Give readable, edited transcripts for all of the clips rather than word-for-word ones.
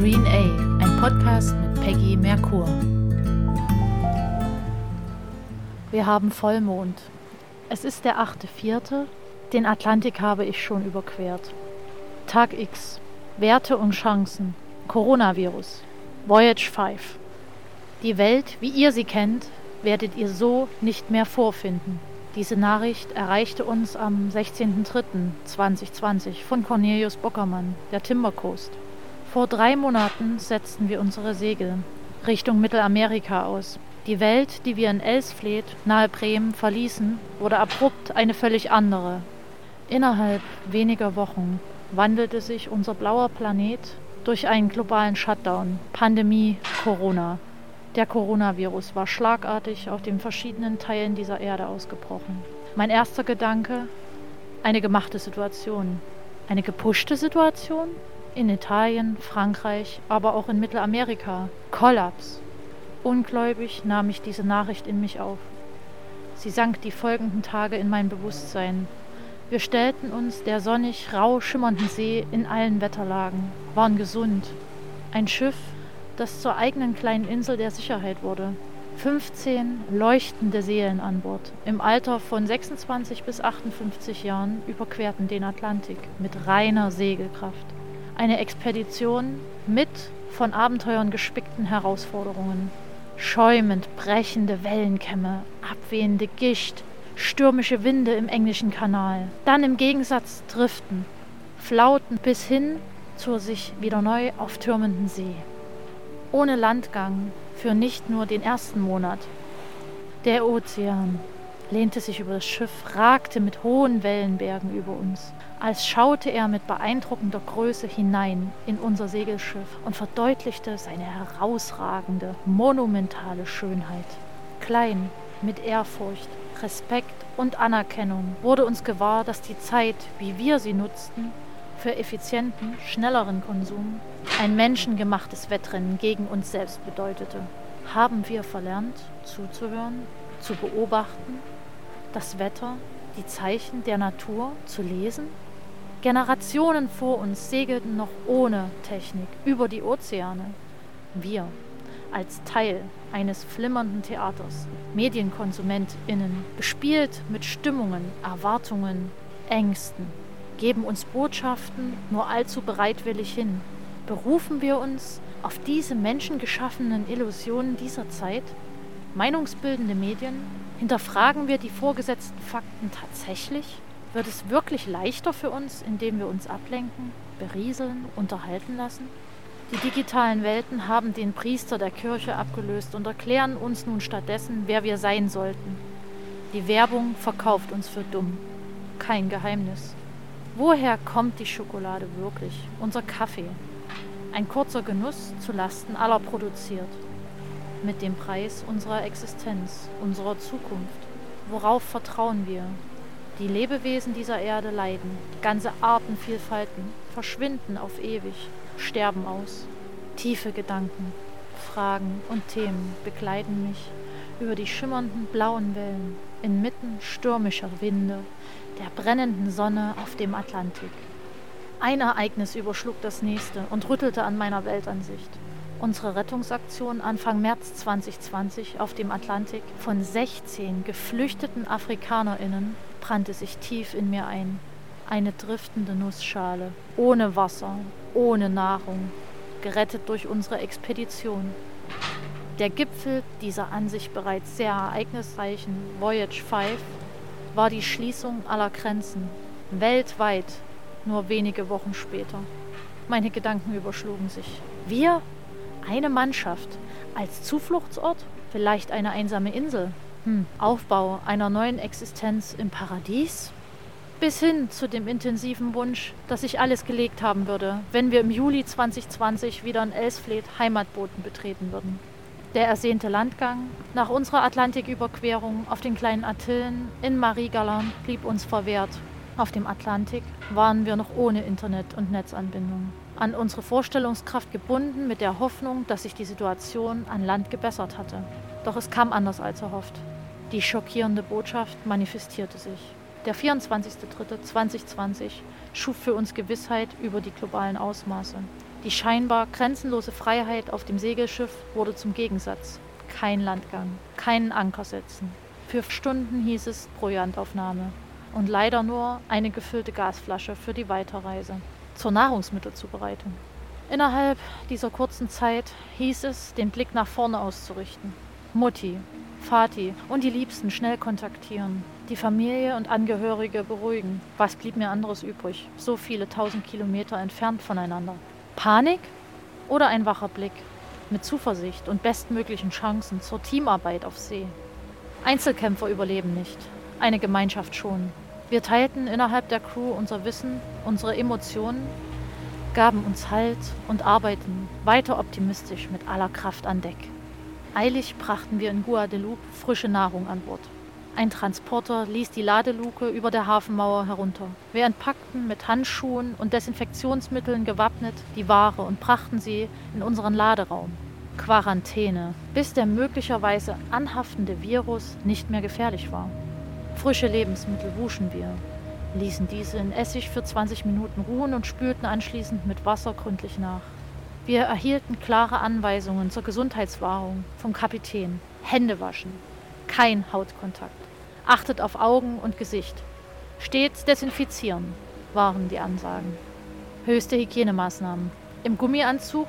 Green A, ein Podcast mit Peggy Merkur. Wir haben Vollmond. Es ist der 8.4. Den Atlantik habe ich schon überquert. Tag X. Werte und Chancen. Coronavirus. Voyage 5. Die Welt, wie ihr sie kennt, werdet ihr so nicht mehr vorfinden. Diese Nachricht erreichte uns am 16.03.2020 von Cornelius Bockermann, der Timbercoast. Vor 3 Monaten setzten wir unsere Segel Richtung Mittelamerika aus. Die Welt, die wir in Elsfleth, nahe Bremen, verließen, wurde abrupt eine völlig andere. Innerhalb weniger Wochen wandelte sich unser blauer Planet durch einen globalen Shutdown, Pandemie, Corona. Der Coronavirus war schlagartig auf den verschiedenen Teilen dieser Erde ausgebrochen. Mein erster Gedanke, eine gemachte Situation. Eine gepushte Situation? In Italien, Frankreich, aber auch in Mittelamerika. Kollaps. Ungläubig nahm ich diese Nachricht in mich auf. Sie sank die folgenden Tage in mein Bewusstsein. Wir stellten uns der sonnig, rau schimmernden See in allen Wetterlagen, waren gesund. Ein Schiff, das zur eigenen kleinen Insel der Sicherheit wurde. 15 leuchtende Seelen an Bord, im Alter von 26 bis 58 Jahren, überquerten den Atlantik mit reiner Segelkraft. Eine Expedition mit von Abenteuern gespickten Herausforderungen. Schäumend brechende Wellenkämme, abwehende Gischt, stürmische Winde im englischen Kanal. Dann im Gegensatz Driften, Flauten bis hin zur sich wieder neu auftürmenden See. Ohne Landgang für nicht nur den ersten Monat. Der Ozean lehnte sich über das Schiff, ragte mit hohen Wellenbergen über uns, als schaute er mit beeindruckender Größe hinein in unser Segelschiff und verdeutlichte seine herausragende, monumentale Schönheit. Klein, mit Ehrfurcht, Respekt und Anerkennung wurde uns gewahr, dass die Zeit, wie wir sie nutzten, für effizienten, schnelleren Konsum ein menschengemachtes Wettrennen gegen uns selbst bedeutete. Haben wir verlernt, zuzuhören, zu beobachten, das Wetter, die Zeichen der Natur zu lesen? Generationen vor uns segelten noch ohne Technik über die Ozeane. Wir, als Teil eines flimmernden Theaters, MedienkonsumentInnen, bespielt mit Stimmungen, Erwartungen, Ängsten, geben uns Botschaften nur allzu bereitwillig hin. Berufen wir uns auf diese menschengeschaffenen Illusionen dieser Zeit? Meinungsbildende Medien? Hinterfragen wir die vorgesetzten Fakten tatsächlich? Wird es wirklich leichter für uns, indem wir uns ablenken, berieseln, unterhalten lassen? Die digitalen Welten haben den Priester der Kirche abgelöst und erklären uns nun stattdessen, wer wir sein sollten. Die Werbung verkauft uns für dumm. Kein Geheimnis. Woher kommt die Schokolade wirklich? Unser Kaffee. Ein kurzer Genuss zu Lasten aller produziert. Mit dem Preis unserer Existenz, unserer Zukunft. Worauf vertrauen wir? Die Lebewesen dieser Erde leiden. Ganze Artenvielfalten verschwinden auf ewig, sterben aus. Tiefe Gedanken, Fragen und Themen begleiten mich über die schimmernden blauen Wellen, inmitten stürmischer Winde, der brennenden Sonne auf dem Atlantik. Ein Ereignis überschlug das nächste und rüttelte an meiner Weltansicht. Unsere Rettungsaktion Anfang März 2020 auf dem Atlantik von 16 geflüchteten AfrikanerInnen brannte sich tief in mir ein. Eine driftende Nussschale, ohne Wasser, ohne Nahrung, gerettet durch unsere Expedition. Der Gipfel dieser an sich bereits sehr ereignisreichen Voyage 5 war die Schließung aller Grenzen, weltweit, nur wenige Wochen später. Meine Gedanken überschlugen sich. Wir? Eine Mannschaft als Zufluchtsort? Vielleicht eine einsame Insel? Aufbau einer neuen Existenz im Paradies? Bis hin zu dem intensiven Wunsch, dass ich alles gelegt haben würde, wenn wir im Juli 2020 wieder in Elsfleth Heimatboden betreten würden. Der ersehnte Landgang nach unserer Atlantiküberquerung auf den kleinen Antillen in Marie-Galante blieb uns verwehrt. Auf dem Atlantik waren wir noch ohne Internet- und Netzanbindung. An unsere Vorstellungskraft gebunden mit der Hoffnung, dass sich die Situation an Land gebessert hatte. Doch es kam anders als erhofft. Die schockierende Botschaft manifestierte sich. Der 24.03.2020 schuf für uns Gewissheit über die globalen Ausmaße. Die scheinbar grenzenlose Freiheit auf dem Segelschiff wurde zum Gegensatz. Kein Landgang, keinen Anker setzen. Für Stunden hieß es Proviantaufnahme und leider nur eine gefüllte Gasflasche für die Weiterreise zur Nahrungsmittelzubereitung. Innerhalb dieser kurzen Zeit hieß es, den Blick nach vorne auszurichten. Mutti, Vati und die Liebsten schnell kontaktieren, die Familie und Angehörige beruhigen. Was blieb mir anderes übrig, so viele 1000 Kilometer entfernt voneinander? Panik oder ein wacher Blick mit Zuversicht und bestmöglichen Chancen zur Teamarbeit auf See? Einzelkämpfer überleben nicht, eine Gemeinschaft schon. Wir teilten innerhalb der Crew unser Wissen, unsere Emotionen, gaben uns Halt und arbeiten weiter optimistisch mit aller Kraft an Deck. Eilig brachten wir in Guadeloupe frische Nahrung an Bord. Ein Transporter ließ die Ladeluke über der Hafenmauer herunter. Wir entpackten mit Handschuhen und Desinfektionsmitteln gewappnet die Ware und brachten sie in unseren Laderaum. Quarantäne, bis der möglicherweise anhaftende Virus nicht mehr gefährlich war. Frische Lebensmittel wuschen wir, ließen diese in Essig für 20 Minuten ruhen und spülten anschließend mit Wasser gründlich nach. Wir erhielten klare Anweisungen zur Gesundheitswahrung vom Kapitän. Hände waschen. Kein Hautkontakt. Achtet auf Augen und Gesicht. Stets desinfizieren, waren die Ansagen. Höchste Hygienemaßnahmen. Im Gummianzug,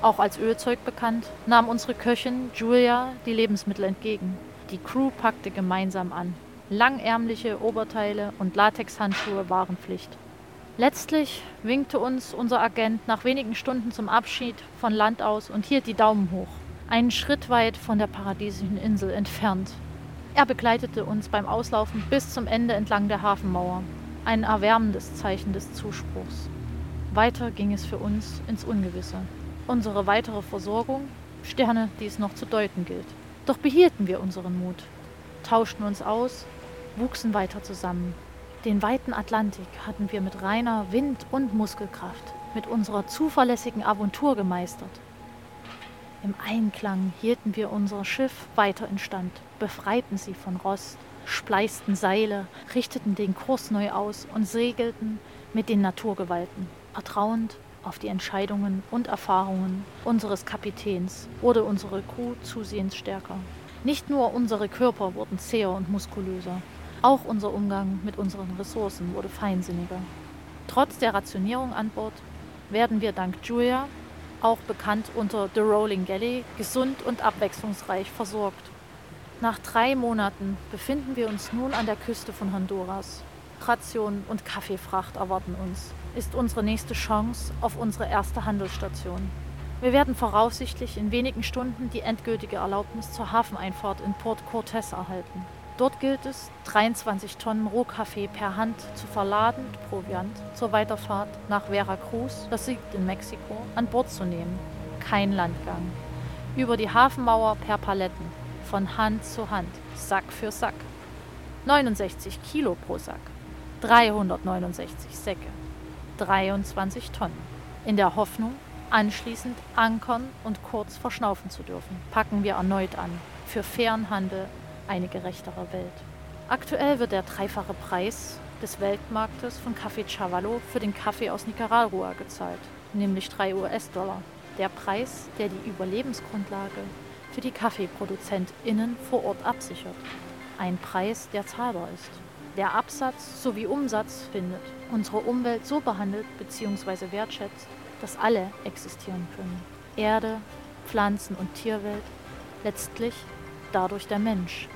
auch als Ölzeug bekannt, nahm unsere Köchin Julia die Lebensmittel entgegen. Die Crew packte gemeinsam an. Langärmliche Oberteile und Latexhandschuhe waren Pflicht. Letztlich winkte uns unser Agent nach wenigen Stunden zum Abschied von Land aus und hielt die Daumen hoch, einen Schritt weit von der paradiesischen Insel entfernt. Er begleitete uns beim Auslaufen bis zum Ende entlang der Hafenmauer, ein erwärmendes Zeichen des Zuspruchs. Weiter ging es für uns ins Ungewisse. Unsere weitere Versorgung, Sterne, die es noch zu deuten gilt. Doch behielten wir unseren Mut, tauschten uns aus, wuchsen weiter zusammen. Den weiten Atlantik hatten wir mit reiner Wind- und Muskelkraft, mit unserer zuverlässigen Avontur gemeistert. Im Einklang hielten wir unser Schiff weiter instand, befreiten sie von Rost, spleisten Seile, richteten den Kurs neu aus und segelten mit den Naturgewalten. Vertrauend auf die Entscheidungen und Erfahrungen unseres Kapitäns wurde unsere Crew zusehends stärker. Nicht nur unsere Körper wurden zäher und muskulöser. Auch unser Umgang mit unseren Ressourcen wurde feinsinniger. Trotz der Rationierung an Bord werden wir dank Julia, auch bekannt unter The Rolling Galley, gesund und abwechslungsreich versorgt. Nach 3 Monaten befinden wir uns nun an der Küste von Honduras. Rationen und Kaffeefracht erwarten uns. Ist unsere nächste Chance auf unsere erste Handelsstation. Wir werden voraussichtlich in wenigen Stunden die endgültige Erlaubnis zur Hafeneinfahrt in Port Cortés erhalten. Dort gilt es, 23 Tonnen Rohkaffee per Hand zu verladen und Proviant zur Weiterfahrt nach Veracruz, das liegt in Mexiko, an Bord zu nehmen. Kein Landgang. Über die Hafenmauer per Paletten, von Hand zu Hand, Sack für Sack. 69 Kilo pro Sack, 369 Säcke, 23 Tonnen. In der Hoffnung, anschließend ankern und kurz verschnaufen zu dürfen, packen wir erneut an, für fairen Handel, eine gerechtere Welt. Aktuell wird der 3-fache Preis des Weltmarktes von Café Chavalo für den Kaffee aus Nicaragua gezahlt, nämlich $3. Der Preis, der die Überlebensgrundlage für die KaffeeproduzentInnen vor Ort absichert. Ein Preis, der zahlbar ist. Der Absatz sowie Umsatz findet, unsere Umwelt so behandelt bzw. wertschätzt, dass alle existieren können. Erde, Pflanzen- und Tierwelt, letztlich dadurch der Mensch.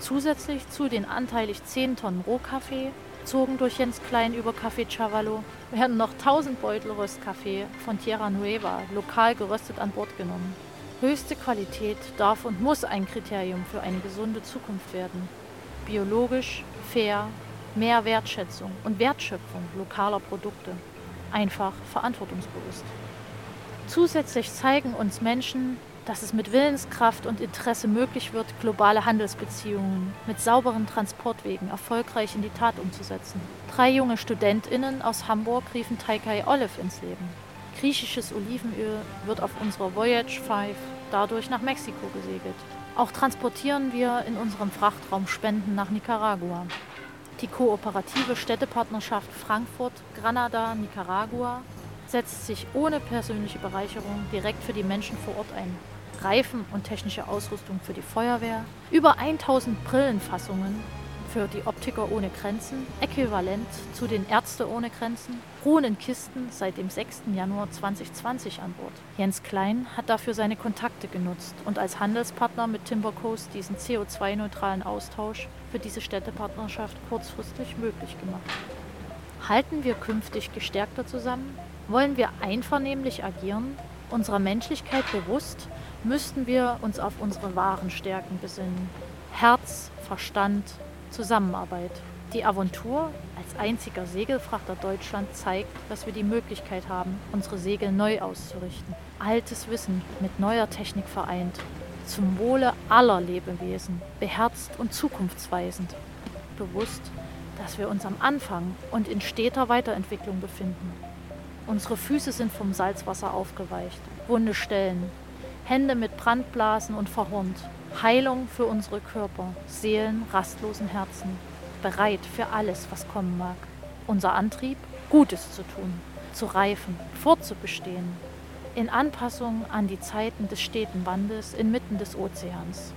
Zusätzlich zu den anteilig 10 Tonnen Rohkaffee, zogen durch Jens Klein über Café Chavalo, werden noch 1000 Beutel Röstkaffee von Tierra Nueva lokal geröstet an Bord genommen. Höchste Qualität darf und muss ein Kriterium für eine gesunde Zukunft werden. Biologisch, fair, mehr Wertschätzung und Wertschöpfung lokaler Produkte. Einfach verantwortungsbewusst. Zusätzlich zeigen uns Menschen, dass es mit Willenskraft und Interesse möglich wird, globale Handelsbeziehungen mit sauberen Transportwegen erfolgreich in die Tat umzusetzen. 3 junge StudentInnen aus Hamburg riefen Taikai Olive ins Leben. Griechisches Olivenöl wird auf unserer Voyage 5 dadurch nach Mexiko gesegelt. Auch transportieren wir in unserem Frachtraum Spenden nach Nicaragua. Die kooperative Städtepartnerschaft Frankfurt-Granada-Nicaragua setzt sich ohne persönliche Bereicherung direkt für die Menschen vor Ort ein. Reifen und technische Ausrüstung für die Feuerwehr, über 1000 Brillenfassungen für die Optiker ohne Grenzen, äquivalent zu den Ärzte ohne Grenzen, ruhen in Kisten seit dem 6. Januar 2020 an Bord. Jens Klein hat dafür seine Kontakte genutzt und als Handelspartner mit Timbercoast diesen CO2-neutralen Austausch für diese Städtepartnerschaft kurzfristig möglich gemacht. Halten wir künftig gestärkter zusammen? Wollen wir einvernehmlich agieren? Unserer Menschlichkeit bewusst, müssten wir uns auf unsere wahren Stärken besinnen. Herz, Verstand, Zusammenarbeit. Die Avontur als einziger Segelfrachter Deutschland zeigt, dass wir die Möglichkeit haben, unsere Segel neu auszurichten. Altes Wissen mit neuer Technik vereint. Zum Wohle aller Lebewesen. Beherzt und zukunftsweisend. Bewusst, dass wir uns am Anfang und in steter Weiterentwicklung befinden. Unsere Füße sind vom Salzwasser aufgeweicht, wunde Stellen, Hände mit Brandblasen und verhornt, Heilung für unsere Körper, Seelen, rastlosen Herzen, bereit für alles, was kommen mag. Unser Antrieb, Gutes zu tun, zu reifen, fortzubestehen, in Anpassung an die Zeiten des steten Wandels inmitten des Ozeans.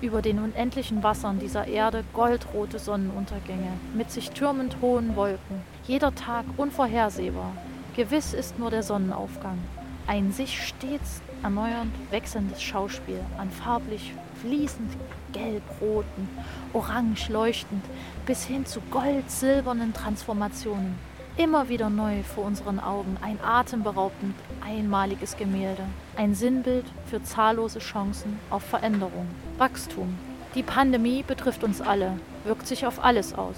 Über den unendlichen Wassern dieser Erde goldrote Sonnenuntergänge, mit sich türmend hohen Wolken, jeder Tag unvorhersehbar. Gewiss ist nur der Sonnenaufgang, ein sich stets erneuernd wechselndes Schauspiel an farblich fließend gelb-roten, orange leuchtend bis hin zu gold-silbernen Transformationen. Immer wieder neu vor unseren Augen ein atemberaubend einmaliges Gemälde, ein Sinnbild für zahllose Chancen auf Veränderung, Wachstum. Die Pandemie betrifft uns alle, wirkt sich auf alles aus.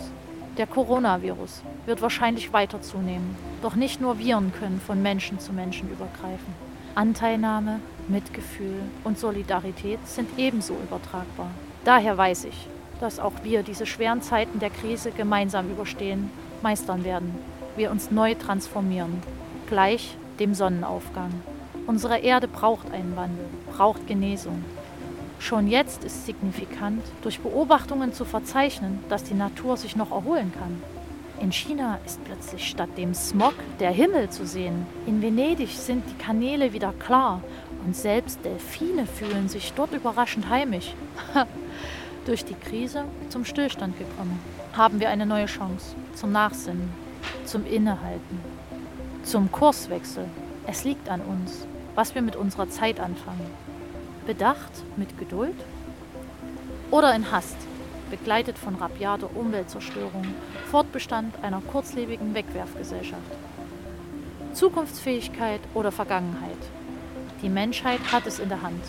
Der Coronavirus wird wahrscheinlich weiter zunehmen. Doch nicht nur Viren können von Menschen zu Menschen übergreifen. Anteilnahme, Mitgefühl und Solidarität sind ebenso übertragbar. Daher weiß ich, dass auch wir diese schweren Zeiten der Krise gemeinsam überstehen, meistern werden. Wir uns neu transformieren. Gleich dem Sonnenaufgang. Unsere Erde braucht einen Wandel, braucht Genesung. Schon jetzt ist signifikant, durch Beobachtungen zu verzeichnen, dass die Natur sich noch erholen kann. In China ist plötzlich statt dem Smog der Himmel zu sehen. In Venedig sind die Kanäle wieder klar und selbst Delfine fühlen sich dort überraschend heimisch. Durch die Krise zum Stillstand gekommen, haben wir eine neue Chance zum Nachsinnen, zum Innehalten, zum Kurswechsel. Es liegt an uns, was wir mit unserer Zeit anfangen. Bedacht, mit Geduld oder in Hast, begleitet von rabiater Umweltzerstörung, Fortbestand einer kurzlebigen Wegwerfgesellschaft. Zukunftsfähigkeit oder Vergangenheit. Die Menschheit hat es in der Hand.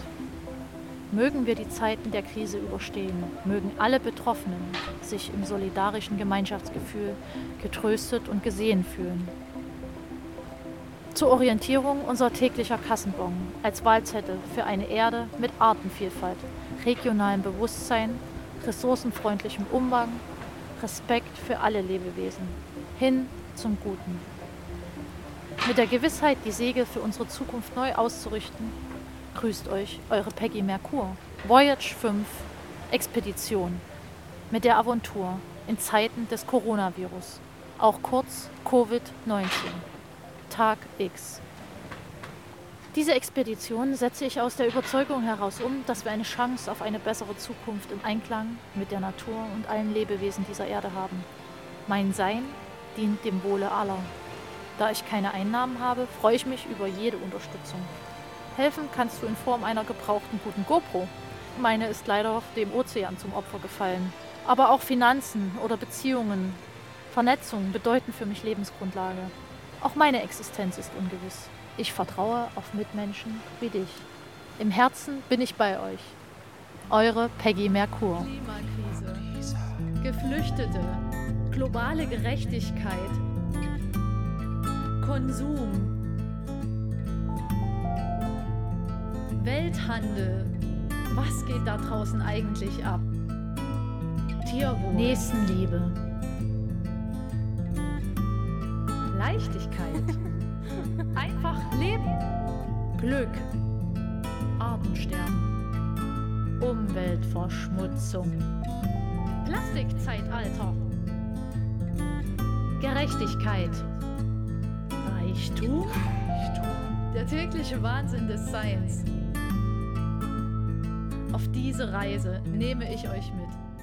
Mögen wir die Zeiten der Krise überstehen, mögen alle Betroffenen sich im solidarischen Gemeinschaftsgefühl getröstet und gesehen fühlen. Zur Orientierung unser täglicher Kassenbon als Wahlzettel für eine Erde mit Artenvielfalt, regionalem Bewusstsein, ressourcenfreundlichem Umgang, Respekt für alle Lebewesen, hin zum Guten. Mit der Gewissheit, die Segel für unsere Zukunft neu auszurichten, grüßt euch eure Peggy Merkur. Voyage 5, Expedition mit der Avontur in Zeiten des Coronavirus, auch kurz Covid-19. Tag X. Diese Expedition setze ich aus der Überzeugung heraus um, dass wir eine Chance auf eine bessere Zukunft im Einklang mit der Natur und allen Lebewesen dieser Erde haben. Mein Sein dient dem Wohle aller. Da ich keine Einnahmen habe, freue ich mich über jede Unterstützung. Helfen kannst du in Form einer gebrauchten guten GoPro. Meine ist leider dem Ozean zum Opfer gefallen. Aber auch Finanzen oder Beziehungen, Vernetzung bedeuten für mich Lebensgrundlage. Auch meine Existenz ist ungewiss. Ich vertraue auf Mitmenschen wie dich. Im Herzen bin ich bei euch. Eure Peggy Merkur. Klimakrise, Geflüchtete, globale Gerechtigkeit, Konsum, Welthandel. Was geht da draußen eigentlich ab? Tierwohl, Nächstenliebe, Leichtigkeit, einfach leben, Glück, Artensterben, Umweltverschmutzung, Plastikzeitalter, Gerechtigkeit, Ich tu. Der tägliche Wahnsinn des Science. Auf diese Reise nehme ich euch mit.